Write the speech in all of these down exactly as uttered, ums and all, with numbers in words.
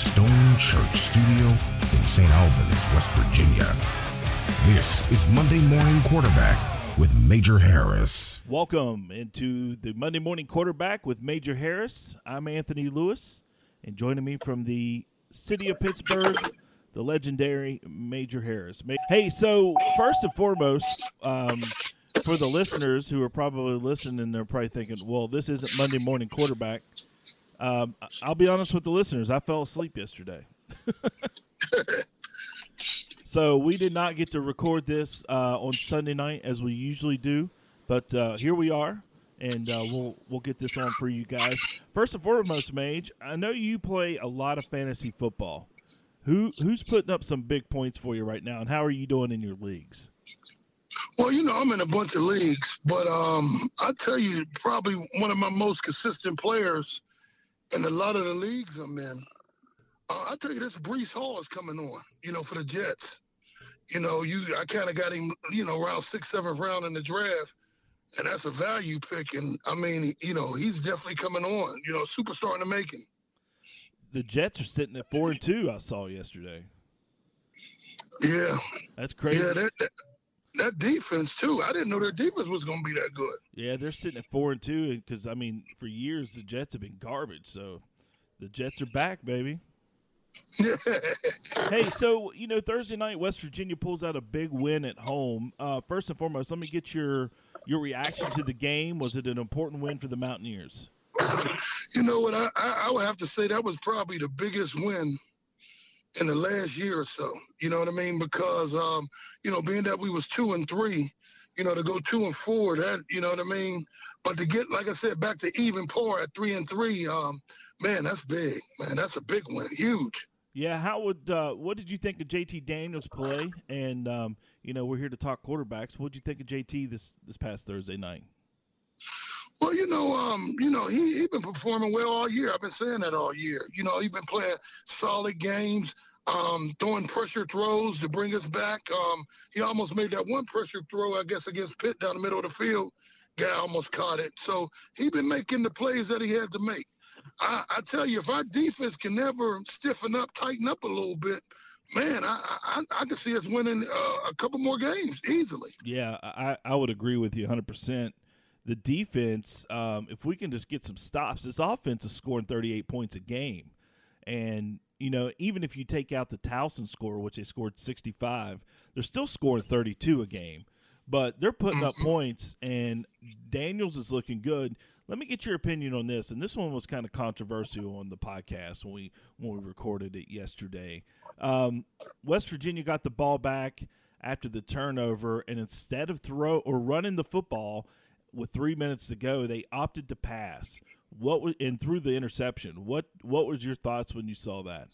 Stone Church Studio in Saint Albans, West Virginia. This is Monday Morning Quarterback with Major Harris. Welcome into the Monday Morning Quarterback with Major Harris. I'm Anthony Lewis, and joining me from the city of Pittsburgh, the legendary Major Harris. Hey, so first and foremost, um, for the listeners who are probably listening, they're probably thinking, well, this isn't Monday Morning Quarterback. Um, I'll be honest with the listeners. I fell asleep yesterday. So we did not get to record this uh, on Sunday night as we usually do, but uh, here we are, and uh, we'll we'll get this on for you guys. First and foremost, Mage, I know you play a lot of fantasy football. Who who's putting up some big points for you right now, and how are you doing in your leagues? Well, you know, I'm in a bunch of leagues, but um, I tell you, probably one of my most consistent players in a lot of the leagues I'm in. Uh, I tell you, this Breece Hall is coming on, you know, for the Jets. You know, you I kind of got him, you know, around sixth, seventh round in the draft, and that's a value pick. And, I mean, you know, he's definitely coming on, you know, superstar in the making. The Jets are sitting at four and two, I saw yesterday. Yeah. That's crazy. Yeah, that, that, that defense, too. I didn't know their defense was going to be that good. Yeah, they're sitting at four and two because, I mean, for years the Jets have been garbage. So the Jets are back, baby. Hey, so, you know, Thursday night, West Virginia pulls out a big win at home. Uh, first and foremost, let me get your your reaction to the game. Was it an important win for the Mountaineers? You know what? I, I, I would have to say that was probably the biggest win in the last year or so. You know what I mean? Because, um, you know, being that we was two and three, you know, to go two and four, that, you know what I mean? But to get, like I said, back to even par at three and three, um, man, that's big, man. That's a big win, huge. Yeah, how would uh, what did you think of J T Daniels' play? And um, you know, we're here to talk quarterbacks. What did you think of J T this this past Thursday night? Well, you know, um, you know, he he been performing well all year. I've been saying that all year. You know, he's been playing solid games, um, throwing pressure throws to bring us back. Um, he almost made that one pressure throw, I guess, against Pitt down the middle of the field. Guy almost caught it. So he's been making the plays that he had to make. I, I tell you, if our defense can never stiffen up, tighten up a little bit, man, I I, I can see us winning uh, a couple more games easily. Yeah, I, I would agree with you one hundred percent. The defense, um, if we can just get some stops, this offense is scoring thirty-eight points a game. And, you know, even if you take out the Towson score, which they scored sixty-five, they're still scoring thirty-two a game. But they're putting up points, and Daniels is looking good. Let me get your opinion on this. And this one was kind of controversial on the podcast when we when we recorded it yesterday. Um, West Virginia got the ball back after the turnover, and instead of throw or running the football with three minutes to go, they opted to pass. What was, and through the interception, what what was your thoughts when you saw that?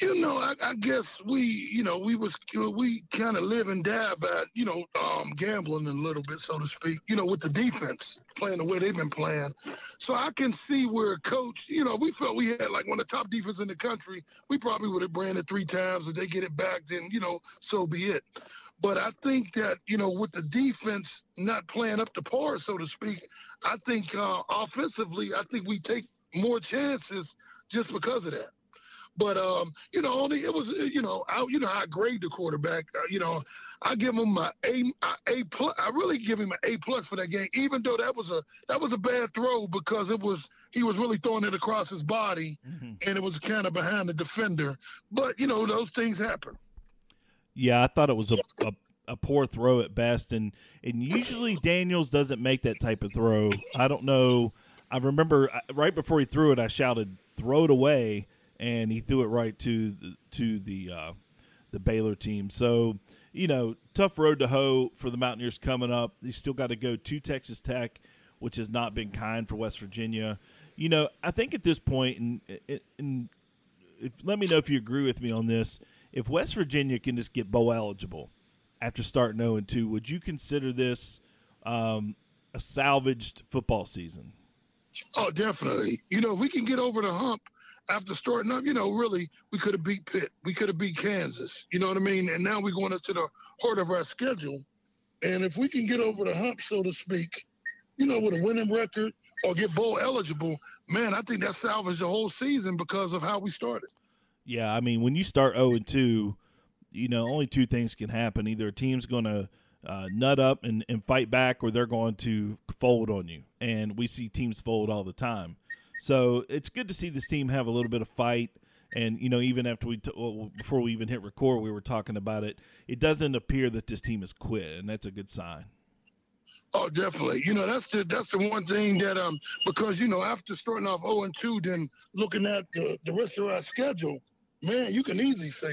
You know, I, I guess we, you know, we was we kind of live and die by, you know, um, gambling a little bit, so to speak. You know, with the defense playing the way they've been playing, so I can see where coach, you know, we felt we had like one of the top defense in the country. We probably would have ran it three times. If they get it back, then you know, so be it. But I think that, you know, with the defense not playing up to par, so to speak, I think uh, offensively, I think we take more chances just because of that. But, um, you know, only it was, you know, I, you know, I grade the quarterback. Uh, you know, I give him my A, A plus. I really give him an A plus for that game, even though that was a that was a bad throw because it was he was really throwing it across his body, mm-hmm. and it was kind of behind the defender. But, you know, those things happen. Yeah, I thought it was a, a a poor throw at best, and and usually Daniels doesn't make that type of throw. I don't know. I remember right before he threw it, I shouted, "Throw it away!" and he threw it right to the, to the uh, the Baylor team. So you know, tough road to hoe for the Mountaineers coming up. They still got to go to Texas Tech, which has not been kind for West Virginia. You know, I think at this point, and, and if, let me know if you agree with me on this. If West Virginia can just get bowl eligible after starting oh and two, would you consider this um, a salvaged football season? Oh, definitely. You know, if we can get over the hump after starting up, you know, really, we could have beat Pitt. We could have beat Kansas. You know what I mean? And now we're going into the heart of our schedule. And if we can get over the hump, so to speak, you know, with a winning record, or get bowl eligible, man, I think that salvaged the whole season because of how we started. Yeah, I mean, when you start oh and two, you know, only two things can happen. Either a team's going to uh, nut up and, and fight back, or they're going to fold on you. And we see teams fold all the time. So it's good to see this team have a little bit of fight. And, you know, even after we t- well, before we even hit record, we were talking about it. It doesn't appear that this team has quit, and that's a good sign. Oh, definitely. You know, that's the that's the one thing that um because, you know, after starting off oh and two, then looking at the, the rest of our schedule, man, you can easily say,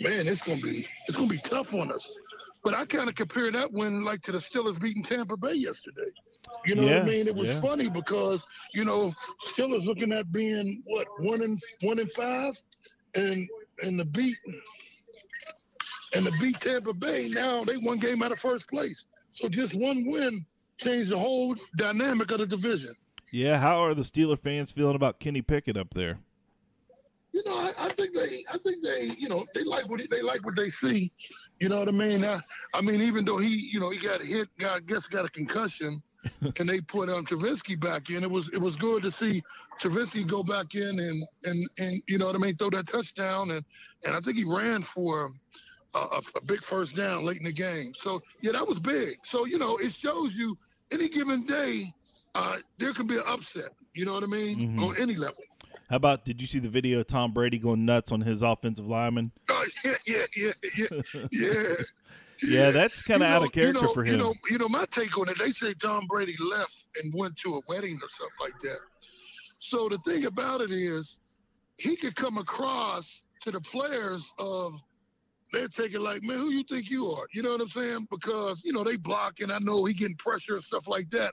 man, it's gonna be it's gonna be tough on us. But I kind of compare that win like to the Steelers beating Tampa Bay yesterday. You know yeah, what I mean? It was yeah. funny because, you know, Steelers looking at being what one and one and five, and and the beat and the beat Tampa Bay. Now they one game out of first place. So just one win changed the whole dynamic of the division. Yeah, how are the Steelers fans feeling about Kenny Pickett up there? You know, I, I think they, I think they, you know, they like what they like what they see. You know what I mean? I, I mean, even though he, you know, he got hit, got, I guess got a concussion, and they put um, Travinsky back in. It was it was good to see Travinsky go back in and and and you know what I mean, throw that touchdown, and and I think he ran for a, a, a big first down late in the game. So yeah, that was big. So you know, it shows you any given day uh, there can be an upset. You know what I mean? Mm-hmm. On any level. How about, did you see the video of Tom Brady going nuts on his offensive lineman? Oh, yeah, yeah, yeah, yeah, yeah. yeah, that's kind of you know, out of character you know, for him. You know, you know, my take on it, they say Tom Brady left and went to a wedding or something like that. So the thing about it is, he could come across to the players of, they're taking like, man, who you think you are? You know what I'm saying? Because, you know, they block, and I know he getting pressure and stuff like that.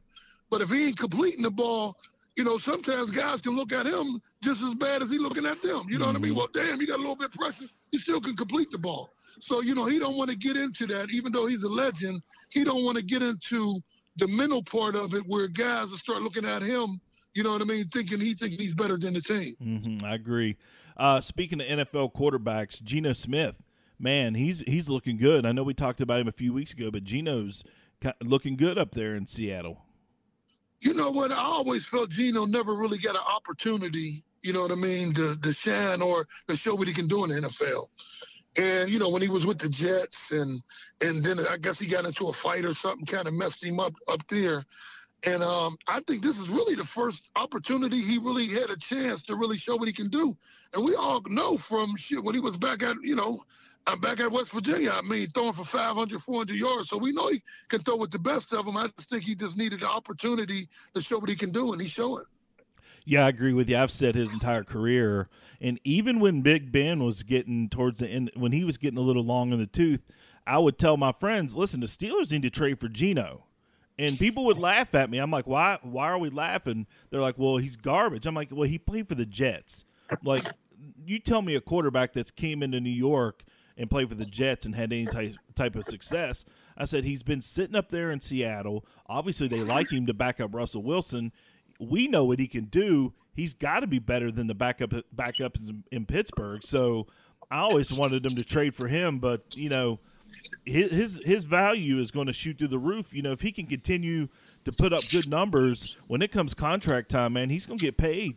But if he ain't completing the ball, you know, sometimes guys can look at him just as bad as he looking at them. You know what I mean? Well, damn, you got a little bit of pressure. You still can complete the ball. So, you know, he don't want to get into that. Even though he's a legend, he don't want to get into the mental part of it where guys will start looking at him, you know what I mean, thinking he thinking he's better than the team. Mm-hmm, I agree. Uh, speaking of N F L quarterbacks, Geno Smith, man, he's he's looking good. I know we talked about him a few weeks ago, but Geno's looking good up there in Seattle. You know what? I always felt Geno never really got an opportunity, you know what I mean, to, to shine or to show what he can do in the N F L. And, you know, when he was with the Jets and and then I guess he got into a fight or something, kind of messed him up up there. And um, I think this is really the first opportunity he really had a chance to really show what he can do. And we all know from shit when he was back at, you know, I'm back at West Virginia. I mean, throwing for five hundred, four hundred yards. So we know he can throw with the best of them. I just think he just needed the opportunity to show what he can do, and he's showing. Yeah, I agree with you. I've said his entire career. And even when Big Ben was getting towards the end, when he was getting a little long in the tooth, I would tell my friends, listen, the Steelers need to trade for Geno. And people would laugh at me. I'm like, why, why are we laughing? They're like, well, he's garbage. I'm like, well, he played for the Jets. Like, you tell me a quarterback that's came into New York and played for the Jets and had any type, type of success. I said, he's been sitting up there in Seattle. Obviously, they like him to back up Russell Wilson. We know what he can do. He's got to be better than the backup backups in, in Pittsburgh. So I always wanted them to trade for him. But, you know, his, his his value is going to shoot through the roof. You know, if he can continue to put up good numbers, when it comes contract time, man, he's going to get paid.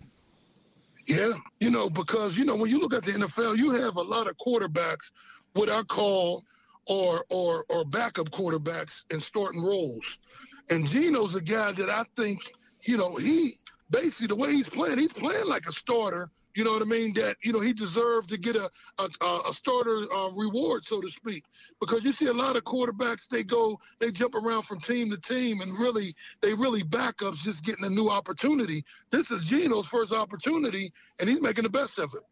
Yeah, you know, because, you know, when you look at the N F L, you have a lot of quarterbacks, what I call, or or or backup quarterbacks in starting roles. And Geno's a guy that I think, you know, he basically the way he's playing, he's playing like a starter. You know what I mean? That, you know, he deserved to get a a, a starter uh, reward, so to speak, because you see a lot of quarterbacks, they go, they jump around from team to team, and really, they really backups just getting a new opportunity. This is Geno's first opportunity, and he's making the best of it.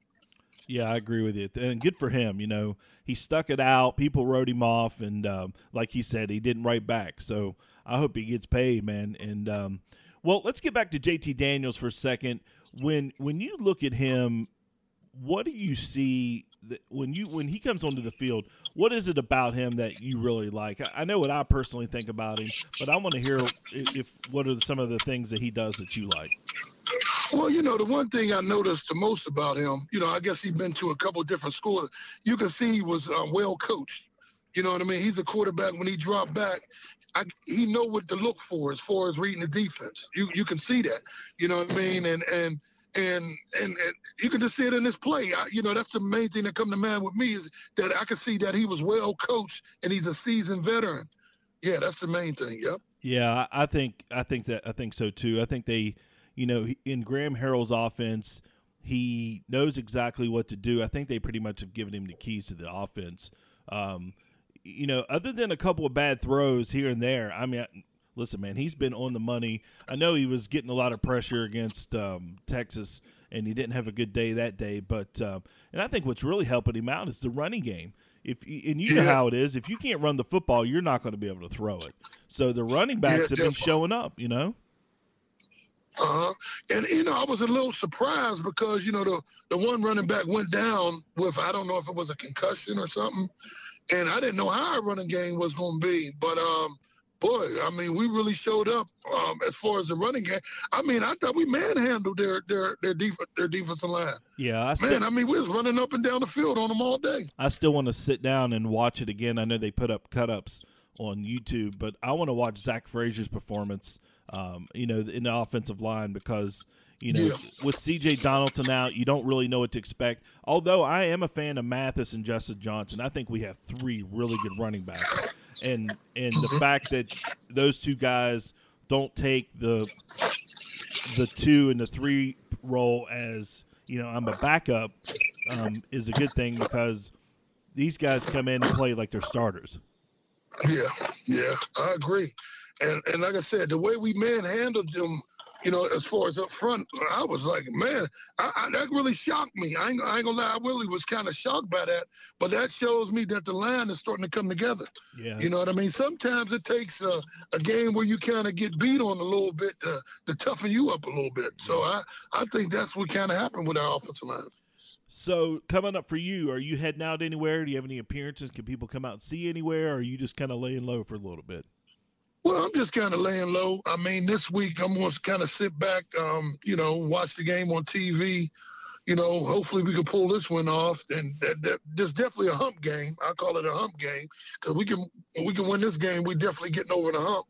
Yeah, I agree with you, and good for him. You know, he stuck it out. People wrote him off, and um, like he said, he didn't write back. So I hope he gets paid, man. And um, well, let's get back to J T Daniels for a second. When when you look at him, what do you see that when you when he comes onto the field? What is it about him that you really like? I, I know what I personally think about him, but I want to hear if, if what are some of the things that he does that you like. Well, you know, the one thing I noticed the most about him, you know, I guess he's been to a couple of different schools. You can see he was uh, well coached. You know what I mean? He's a quarterback. When he dropped back, I, he know what to look for as far as reading the defense. You you can see that. You know what I mean? And and and and, and you can just see it in this play. I, you know, that's the main thing that come to mind with me is that I can see that he was well coached and he's a seasoned veteran. Yeah, that's the main thing. Yep. Yeah, I think I think that I think so too. I think they, you know, in Graham Harrell's offense, he knows exactly what to do. I think they pretty much have given him the keys to the offense. Um, you know, other than a couple of bad throws here and there, I mean, I, listen, man, he's been on the money. I know he was getting a lot of pressure against um, Texas, and he didn't have a good day that day. But um, and I think what's really helping him out is the running game. If and you yeah. know how it is, if you can't run the football, you're not going to be able to throw it. So the running backs yeah, have definitely. been showing up, you know. Uh-huh. And, you know, I was a little surprised because, you know, the, the one running back went down with, I don't know if it was a concussion or something, and I didn't know how our running game was going to be. But, um, boy, I mean, we really showed up um, as far as the running game. I mean, I thought we manhandled their their their, def- their defensive line. Yeah. I still, Man, I mean, we was running up and down the field on them all day. I still want to sit down and watch it again. I know they put up cut-ups on YouTube, but I want to watch Zach Frazier's performance Um, you know, in the offensive line because, you know, yeah. with C J. Donaldson out, you don't really know what to expect. Although I am a fan of Mathis and Justin Johnson. I think we have three really good running backs. And and the fact that those two guys don't take the the two and the three role as, you know, I'm a backup um, is a good thing because these guys come in and play like they're starters. Yeah, yeah, I agree. And and like I said, the way we manhandled them, you know, as far as up front, I was like, man, I, I, that really shocked me. I ain't, I ain't gonna lie, I really was kind of shocked by that. But that shows me that the line is starting to come together. Yeah. You know what I mean? Sometimes it takes a, a game where you kind of get beat on a little bit to, to toughen you up a little bit. So I, I think that's what kind of happened with our offensive line. So coming up for you, are you heading out anywhere? Do you have any appearances? Can people come out and see anywhere? Or are you just kind of laying low for a little bit? Well, I'm just kind of laying low. I mean, this week I'm going to kind of sit back, um, you know, watch the game on T V. You know, hopefully we can pull this one off. And that, that, there's definitely a hump game. I call it a hump game because we can we can win this game. We're definitely getting over the hump.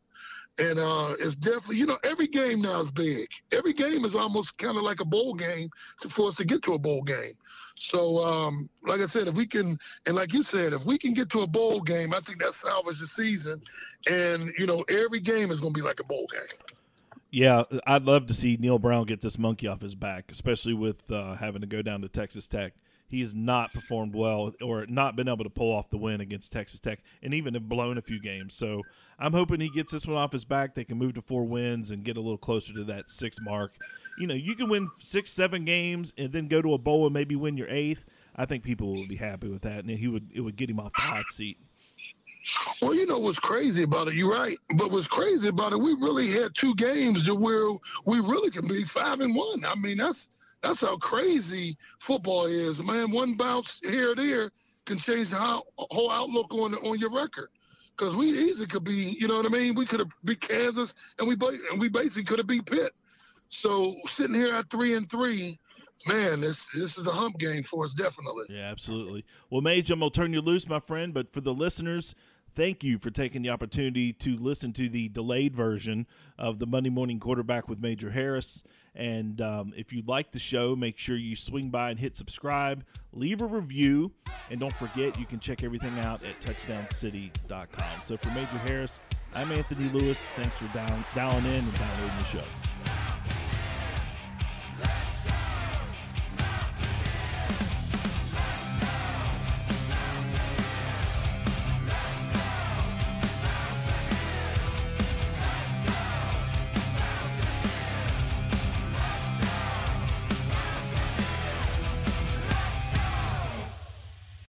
And uh, it's definitely, you know, every game now is big. Every game is almost kind of like a bowl game to, for us to get to a bowl game. So, um, like I said, if we can, and like you said, if we can get to a bowl game, I think that salvages the season. And, you know, every game is going to be like a bowl game. Yeah, I'd love to see Neil Brown get this monkey off his back, especially with uh, having to go down to Texas Tech. He has not performed well or not been able to pull off the win against Texas Tech and even have blown a few games. So I'm hoping he gets this one off his back. They can move to four wins and get a little closer to that six mark. You know, you can win six, seven games and then go to a bowl and maybe win your eighth. I think people would be happy with that, and he would it would get him off the hot seat. Well, you know what's crazy about it? You're right. But what's crazy about it, we really had two games to where we really can be five and one. I mean, that's That's how crazy football is, man. One bounce here or there can change the whole, whole outlook on on your record. Because we easily could be, you know what I mean? We could have beat Kansas, and we and we basically could have beat Pitt. So sitting here at three and three, man, this this is a hump game for us, definitely. Yeah, absolutely. Well, Mage, I'm gonna turn you loose, my friend. But for the listeners, thank you for taking the opportunity to listen to the delayed version of the Monday Morning Quarterback with Major Harris. And um, if you like the show, make sure you swing by and hit subscribe, leave a review, and don't forget you can check everything out at touchdown city dot com. So for Major Harris, I'm Anthony Lewis. Thanks for dialing in and downloading the show.